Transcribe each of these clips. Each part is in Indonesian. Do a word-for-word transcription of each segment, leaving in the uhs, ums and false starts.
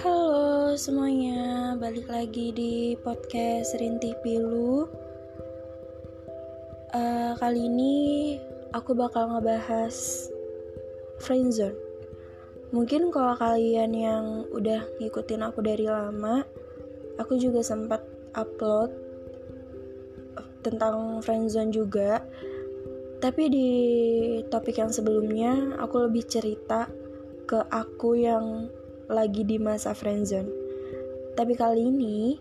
Halo semuanya, balik lagi di podcast Rintik Pilu. uh, Kali ini aku bakal ngebahas friendzone. Mungkin kalau kalian yang udah ngikutin aku dari lama, aku juga sempat upload tentang friendzone juga, tapi di topik yang sebelumnya aku lebih cerita ke aku yang lagi di masa friendzone. Tapi kali ini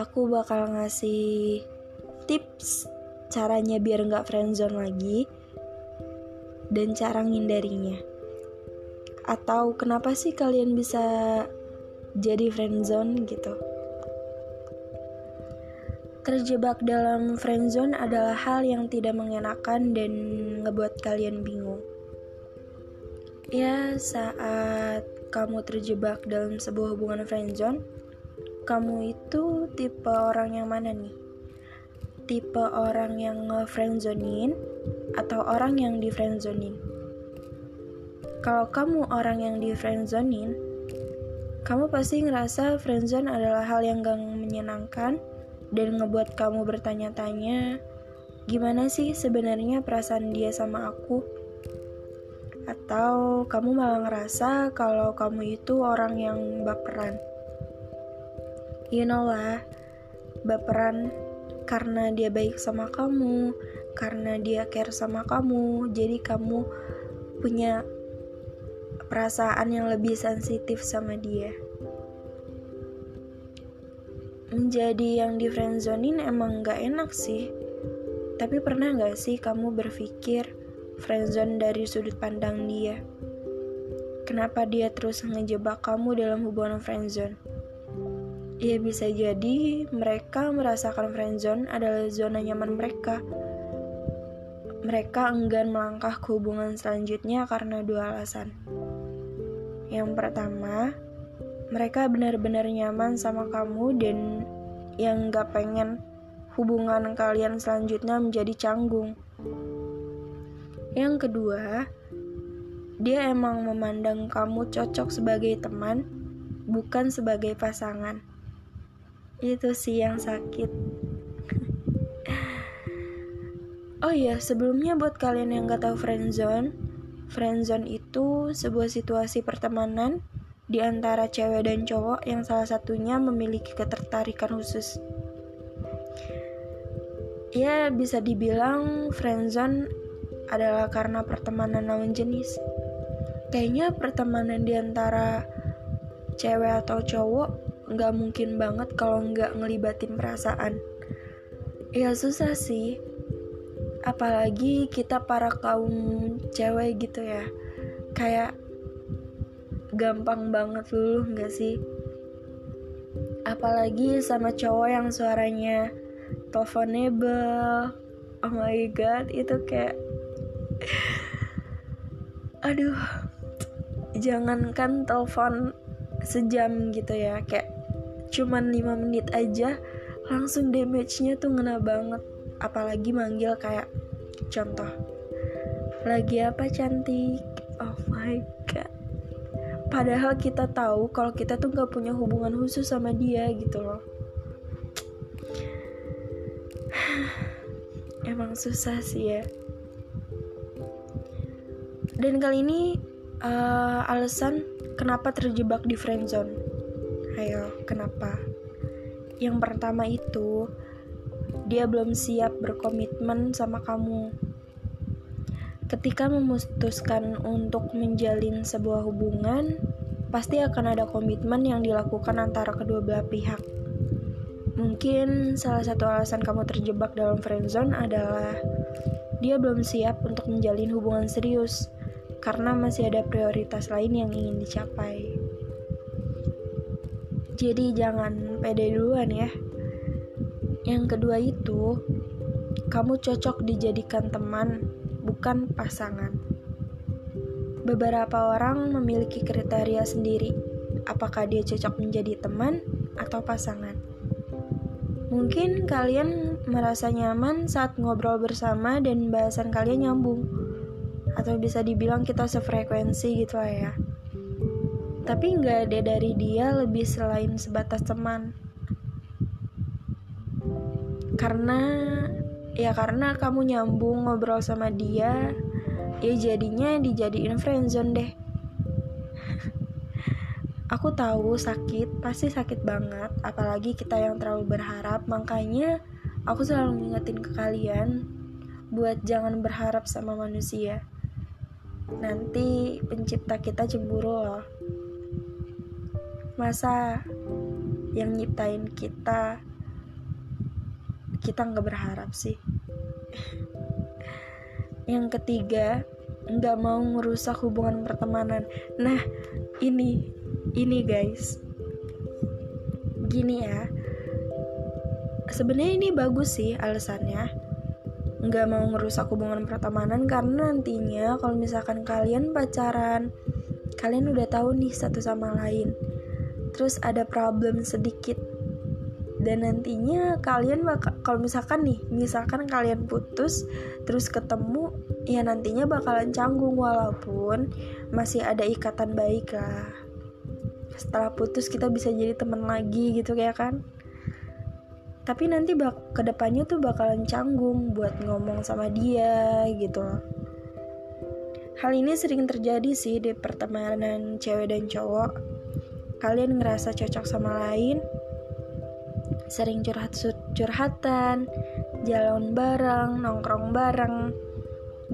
aku bakal ngasih tips caranya biar nggak friendzone lagi dan cara ngindarinya. Atau kenapa sih kalian bisa jadi friendzone gitu? Terjebak dalam friendzone adalah hal yang tidak mengenakan dan ngebuat kalian bingung. Ya, saat kamu terjebak dalam sebuah hubungan friendzone, kamu itu tipe orang yang mana nih? Tipe orang yang nge-friendzonein atau orang yang di-friendzonein? Kalau kamu orang yang di-friendzonein, kamu pasti ngerasa friendzone adalah hal yang gak menyenangkan dan ngebuat kamu bertanya-tanya, gimana sih sebenarnya perasaan dia sama aku? Atau kamu malah ngerasa kalau kamu itu orang yang baperan. You know lah, baperan karena dia baik sama kamu, karena dia care sama kamu, jadi kamu punya perasaan yang lebih sensitif sama dia. Menjadi yang di friendzone-in emang gak enak sih. Tapi pernah gak sih kamu berpikir friendzone dari sudut pandang dia? Kenapa dia terus ngejebak kamu dalam hubungan friendzone? Ya bisa jadi mereka merasakan friendzone adalah zona nyaman mereka. Mereka enggan melangkah ke hubungan selanjutnya karena dua alasan. Yang pertama, mereka benar-benar nyaman sama kamu dan yang gak pengen hubungan kalian selanjutnya menjadi canggung. Yang kedua, dia emang memandang kamu cocok sebagai teman, bukan sebagai pasangan. Itu sih yang sakit. Oh iya, sebelumnya buat kalian yang gak tahu friendzone, friendzone itu sebuah situasi pertemanan di antara cewek dan cowok yang salah satunya memiliki ketertarikan khusus. Ya, bisa dibilang friendzone adalah karena pertemanan lawan jenis. Kayaknya pertemanan di antara cewek atau cowok nggak mungkin banget kalau nggak ngelibatin perasaan. Ya susah sih, apalagi kita para kaum cewek gitu ya, kayak gampang banget luluh gak sih? Apalagi sama cowok yang suaranya teleponable. Oh my god, itu kayak aduh, jangankan telepon sejam gitu ya, kayak cuman lima menit aja langsung damage-nya tuh ngena banget. Apalagi manggil kayak contoh, lagi apa cantik? Oh my god, padahal kita tahu kalau kita tuh gak punya hubungan khusus sama dia gitu loh. Emang susah sih ya. Dan kali ini uh, alasan kenapa terjebak di friendzone. Ayo, kenapa? Yang pertama itu, dia belum siap berkomitmen sama kamu. Ketika memutuskan untuk menjalin sebuah hubungan, pasti akan ada komitmen yang dilakukan antara kedua belah pihak. Mungkin salah satu alasan kamu terjebak dalam friendzone adalah dia belum siap untuk menjalin hubungan serius karena masih ada prioritas lain yang ingin dicapai. Jadi jangan pede duluan ya. Yang kedua itu, kamu cocok dijadikan teman, bukan pasangan. Beberapa orang memiliki kriteria sendiri, apakah dia cocok menjadi teman atau pasangan. Mungkin kalian merasa nyaman saat ngobrol bersama dan bahasan kalian nyambung. Atau bisa dibilang kita sefrekuensi gitu lah ya. Tapi gak ada dari dia lebih selain sebatas teman. Karena, ya karena kamu nyambung ngobrol sama dia, ya jadinya dijadiin friendzone deh. Aku tahu sakit, pasti sakit banget, apalagi kita yang terlalu berharap. Makanya aku selalu ngingetin ke kalian buat jangan berharap sama manusia. Nanti pencipta kita cemburu loh. Masa yang nyiptain kita, kita gak berharap sih. Yang ketiga, gak mau ngerusak hubungan pertemanan. Nah, ini Ini guys, gini ya, sebenarnya ini bagus sih alasannya, nggak mau ngerusak hubungan pertemanan, karena nantinya kalau misalkan kalian pacaran, kalian udah tahu nih satu sama lain, terus ada problem sedikit, dan nantinya kalian bakal, kalau misalkan nih, misalkan kalian putus, terus ketemu, ya nantinya bakalan canggung walaupun masih ada ikatan baik lah. Setelah putus kita bisa jadi teman lagi gitu ya kan. Tapi nanti bak- kedepannya tuh bakalan canggung buat ngomong sama dia gitu loh. Hal ini sering terjadi sih di pertemanan cewek dan cowok. Kalian ngerasa cocok sama lain, sering curhat-curhatan, jalan bareng, nongkrong bareng.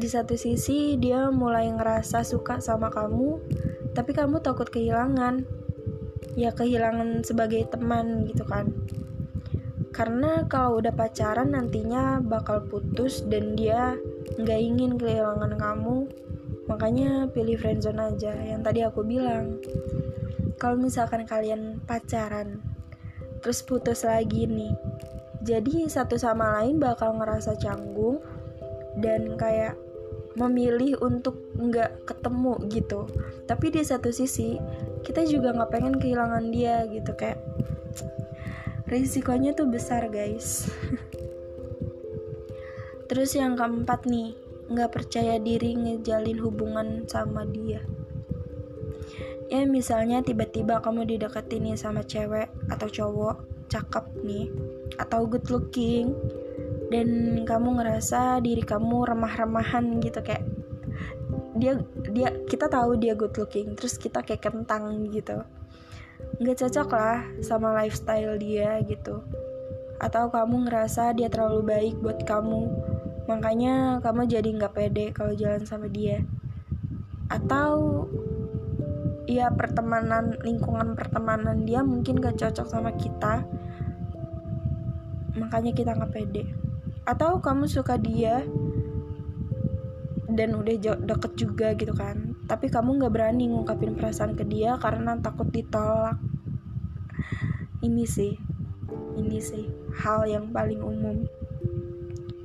Di satu sisi dia mulai ngerasa suka sama kamu, tapi kamu takut kehilangan. Ya kehilangan sebagai teman gitu kan. Karena kalau udah pacaran nantinya bakal putus dan dia gak ingin kehilangan kamu. Makanya pilih friendzone aja yang tadi aku bilang. Kalau misalkan kalian pacaran terus putus lagi nih, jadi satu sama lain bakal ngerasa canggung dan kayak memilih untuk gak ketemu gitu. Tapi di satu sisi kita juga gak pengen kehilangan dia gitu. Kayak risikonya tuh besar guys. Terus yang keempat nih, gak percaya diri ngejalin hubungan sama dia. Ya misalnya tiba-tiba kamu dideketin nih sama cewek atau cowok cakep nih, atau good looking, dan kamu ngerasa diri kamu remah-remahan gitu. Kayak dia dia kita tahu dia good looking, terus kita kayak kentang gitu, nggak cocok lah sama lifestyle dia gitu. Atau kamu ngerasa dia terlalu baik buat kamu, makanya kamu jadi nggak pede kalau jalan sama dia. Atau ya pertemanan, lingkungan pertemanan dia mungkin nggak cocok sama kita, makanya kita nggak pede. Atau kamu suka dia dan udah deket juga gitu kan, tapi kamu gak berani ngungkapin perasaan ke dia karena takut ditolak. Ini sih Ini sih hal yang paling umum.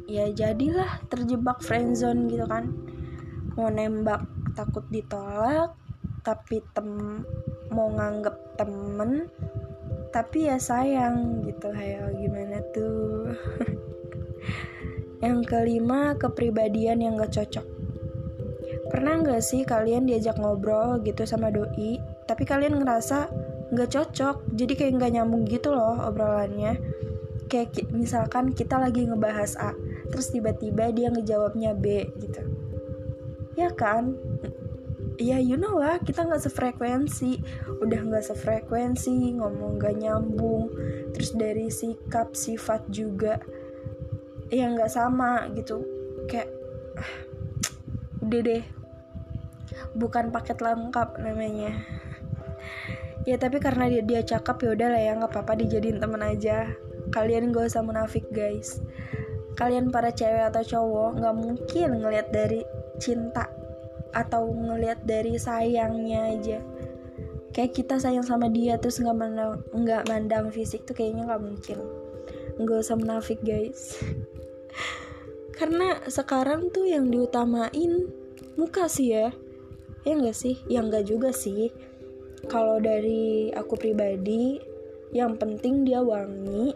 Ya jadilah terjebak friendzone gitu kan. Mau nembak takut ditolak, Tapi tem- mau nganggep temen, tapi ya sayang gitu. Hayo gimana tuh. Yang kelima, kepribadian yang gak cocok. Pernah gak sih kalian diajak ngobrol gitu sama doi, tapi kalian ngerasa gak cocok, jadi kayak gak nyambung gitu loh obrolannya. Kayak ki- misalkan kita lagi ngebahas A, terus tiba-tiba dia ngejawabnya B gitu. Ya kan? Ya you know lah, kita gak sefrekuensi. Udah gak sefrekuensi, ngomong gak nyambung. Terus dari sikap, sifat juga yang nggak sama gitu. Kayak ah, udah deh, bukan paket lengkap namanya. Ya tapi karena dia, dia cakep ya udah lah ya, nggak apa-apa dijadiin teman aja. Kalian gak usah munafik guys. Kalian para cewek atau cowok nggak mungkin ngelihat dari cinta atau ngelihat dari sayangnya aja. Kayak kita sayang sama dia terus nggak mandang nggak mandang fisik tuh kayaknya nggak mungkin. Nggak usah munafik guys. Karena sekarang tuh yang diutamain muka sih ya. Ya enggak sih? Ya enggak juga sih. Kalau dari aku pribadi, yang penting dia wangi,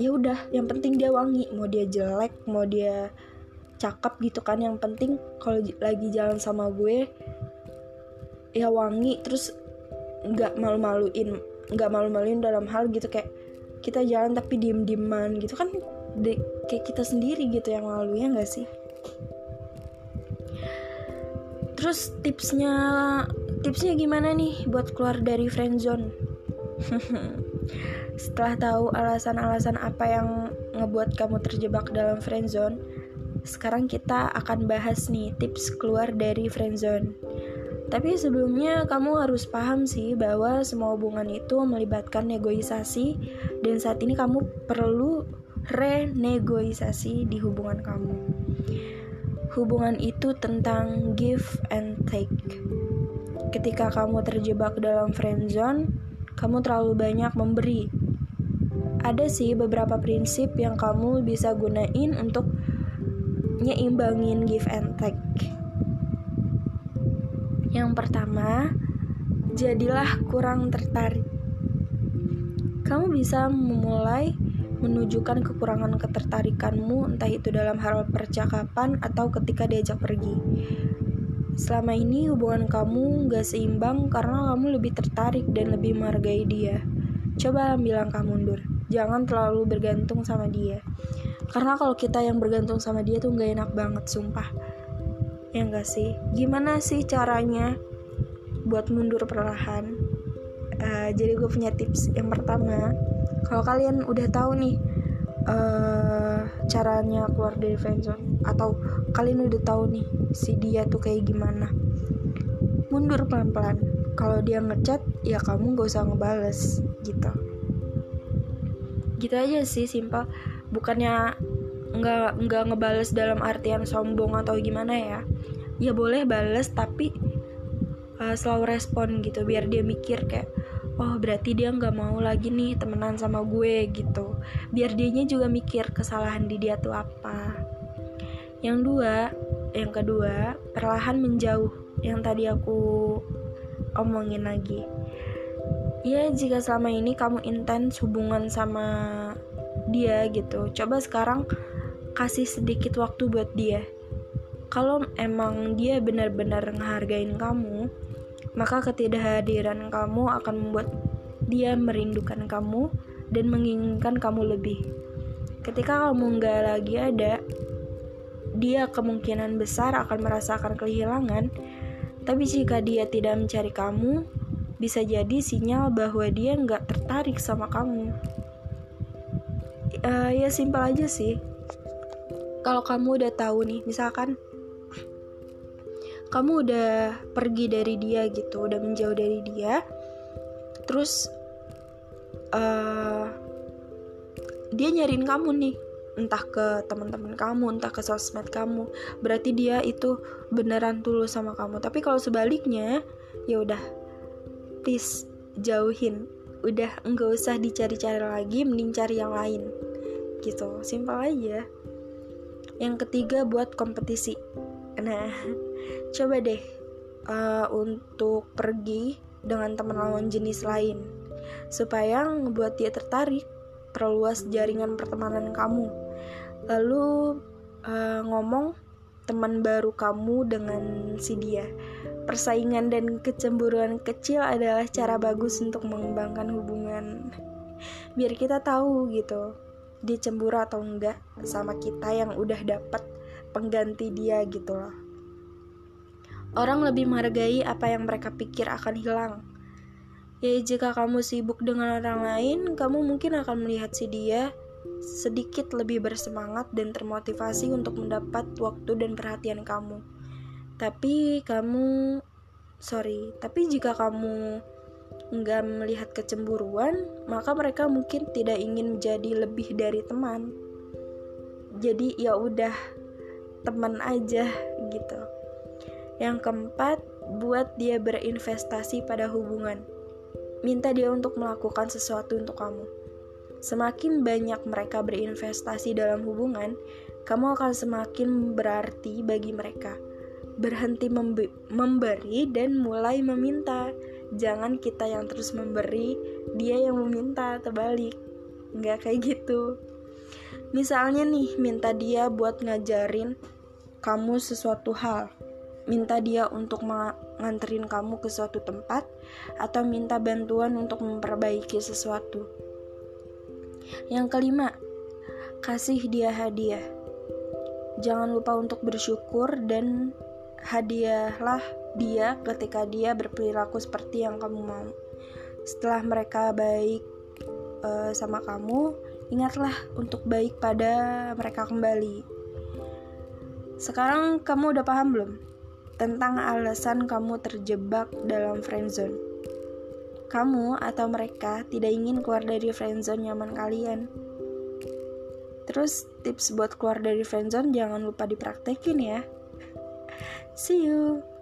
ya udah, yang penting dia wangi, mau dia jelek mau dia cakep gitu kan, yang penting kalau lagi jalan sama gue ya wangi, terus nggak malu-maluin nggak malu-maluin dalam hal gitu kayak kita jalan tapi diem-dieman gitu kan, de- kayak kita sendiri gitu yang malu, ya nggak sih? Terus tipsnya tipsnya gimana nih buat keluar dari friendzone? Setelah tahu alasan-alasan apa yang ngebuat kamu terjebak dalam friendzone, sekarang kita akan bahas nih tips keluar dari friendzone. Tapi sebelumnya kamu harus paham sih bahwa semua hubungan itu melibatkan negosiasi, dan saat ini kamu perlu renegosiasi di hubungan kamu. Hubungan itu tentang give and take. Ketika kamu terjebak dalam friendzone, kamu terlalu banyak memberi. Ada sih beberapa prinsip yang kamu bisa gunain untuk nyeimbangin give and take. Yang pertama, jadilah kurang tertarik. Kamu bisa memulai menunjukkan kekurangan ketertarikanmu, entah itu dalam hal percakapan atau ketika diajak pergi. Selama ini hubungan kamu gak seimbang karena kamu lebih tertarik dan lebih menghargai dia. Coba ambil langkah mundur, jangan terlalu bergantung sama dia. Karena kalau kita yang bergantung sama dia tuh gak enak banget, sumpah. Ya enggak sih? Gimana sih caranya buat mundur perlahan? Uh, jadi gue punya tips. Yang pertama, kalau kalian udah tahu nih uh, caranya keluar dari friendzone, atau kalian udah tahu nih si dia tuh kayak gimana, mundur pelan-pelan. Kalau dia ngechat, ya kamu gak usah ngebales gitu. Gitu aja sih, simple. Bukannya nggak nggak ngebales dalam artian sombong atau gimana ya, ya boleh bales tapi uh, slow respon gitu, biar dia mikir kayak oh berarti dia nggak mau lagi nih temenan sama gue gitu, biar dianya juga mikir kesalahan di dia tuh apa. Yang dua yang kedua perlahan menjauh, yang tadi aku omongin lagi ya. Jika selama ini kamu intens hubungan sama dia gitu, coba sekarang kasih sedikit waktu buat dia. Kalau emang dia benar-benar ngehargain kamu, maka ketidakhadiran kamu akan membuat dia merindukan kamu dan menginginkan kamu lebih. Ketika kamu gak lagi ada, dia kemungkinan besar akan merasakan kehilangan. Tapi jika dia tidak mencari kamu, bisa jadi sinyal bahwa dia gak tertarik sama kamu. Uh, ya simpel aja sih. Kalau kamu udah tahu nih, misalkan kamu udah pergi dari dia gitu, udah menjauh dari dia, terus uh, dia nyariin kamu nih, entah ke teman-teman kamu, entah ke sosmed kamu, berarti dia itu beneran tulus sama kamu. Tapi kalau sebaliknya, ya udah, please jauhin, udah nggak usah dicari-cari lagi, mending cari yang lain gitu, simpel aja. Yang ketiga, buat kompetisi. Nah, coba deh uh, untuk pergi dengan teman lawan jenis lain. Supaya ngebuat dia tertarik, perluas jaringan pertemanan kamu. Lalu uh, ngomong teman baru kamu dengan si dia. Persaingan dan kecemburuan kecil adalah cara bagus untuk mengembangkan hubungan. Biar kita tahu gitu, dia cemburu atau enggak sama kita yang udah dapet pengganti dia gitu loh. Orang lebih menghargai apa yang mereka pikir akan hilang. Ya jika kamu sibuk dengan orang lain, kamu mungkin akan melihat si dia sedikit lebih bersemangat dan termotivasi untuk mendapat waktu dan perhatian kamu. Tapi kamu sorry, tapi jika kamu nggak melihat kecemburuan, maka mereka mungkin tidak ingin menjadi lebih dari teman. Jadi ya udah, teman aja gitu. Yang keempat, buat dia berinvestasi pada hubungan. Minta dia untuk melakukan sesuatu untuk kamu. Semakin banyak mereka berinvestasi dalam hubungan, kamu akan semakin berarti bagi mereka. Berhenti membe- memberi dan mulai meminta. Jangan kita yang terus memberi, dia yang meminta, terbalik. Nggak kayak gitu. Misalnya nih, minta dia buat ngajarin kamu sesuatu hal, minta dia untuk nganterin kamu ke suatu tempat, atau minta bantuan untuk memperbaiki sesuatu. Yang kelima, kasih dia hadiah. Jangan lupa untuk bersyukur dan hadiahlah dia ketika dia berperilaku seperti yang kamu mau. Setelah mereka baik e, sama kamu, ingatlah untuk baik pada mereka kembali. Sekarang kamu udah paham belum tentang alasan kamu terjebak dalam friendzone? Kamu atau mereka tidak ingin keluar dari friendzone nyaman kalian. Terus tips buat keluar dari friendzone jangan lupa dipraktekin ya. See you.